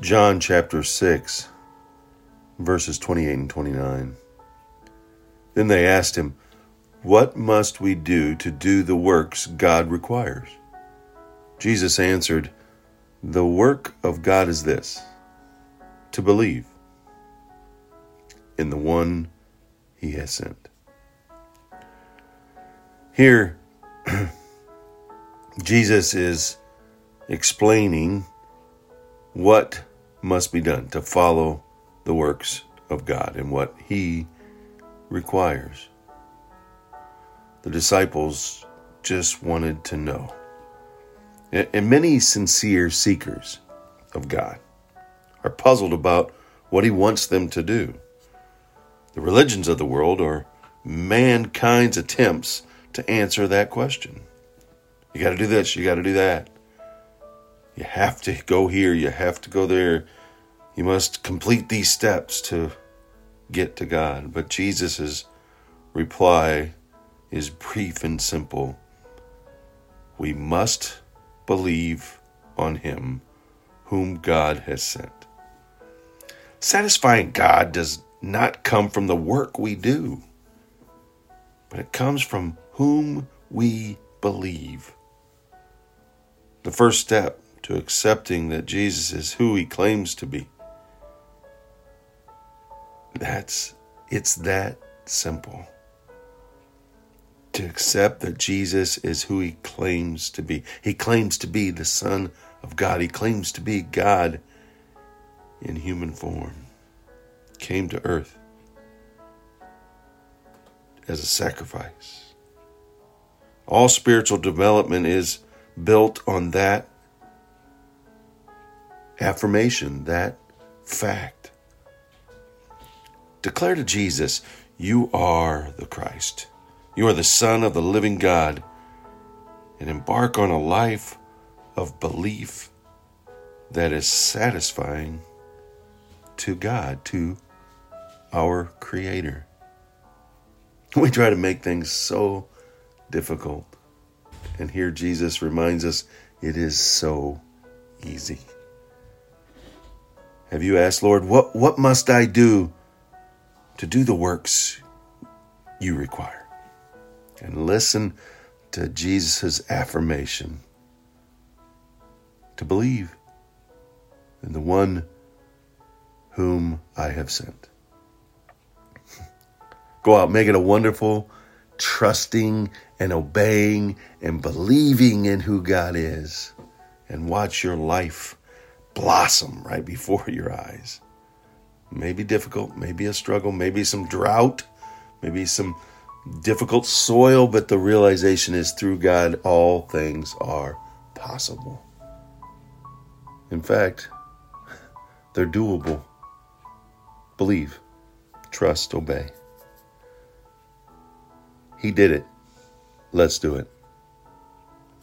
John chapter 6, verses 28 and 29. Then they asked him, "What must we do to do the works God requires?" Jesus answered, "The work of God is this, to believe in the one he has sent." Here, Jesus is explaining what must be done to follow the works of God and what he requires. The disciples just wanted to know. And many sincere seekers of God are puzzled about what he wants them to do. The religions of the world are mankind's attempts to answer that question. You got to do this, you got to do that. You have to go here, you have to go there. You must complete these steps to get to God. But Jesus' reply is brief and simple. We must believe on him whom God has sent. Satisfying God does not come from the work we do, but it comes from whom we believe. The first step to accepting that Jesus is who he claims to be. It's that simple. To accept that Jesus is who he claims to be. He claims to be the Son of God. He claims to be God in human form. Came to earth as a sacrifice. All spiritual development is built on that affirmation, that fact. Declare to Jesus, "You are the Christ. You are the Son of the living God," and embark on a life of belief that is satisfying to God, to our Creator. We try to make things so difficult, and here Jesus reminds us it is so easy. Have you asked, "Lord, what must I do to do the works you require?" And listen to Jesus' affirmation to believe in the one whom I have sent. Go out, make it a wonderful, trusting and obeying and believing in who God is, and watch your life blossom right before your eyes. Maybe difficult, maybe a struggle, maybe some drought, maybe some difficult soil, but the realization is through God, all things are possible. In fact, they're doable. Believe, trust, obey. He did it. Let's do it.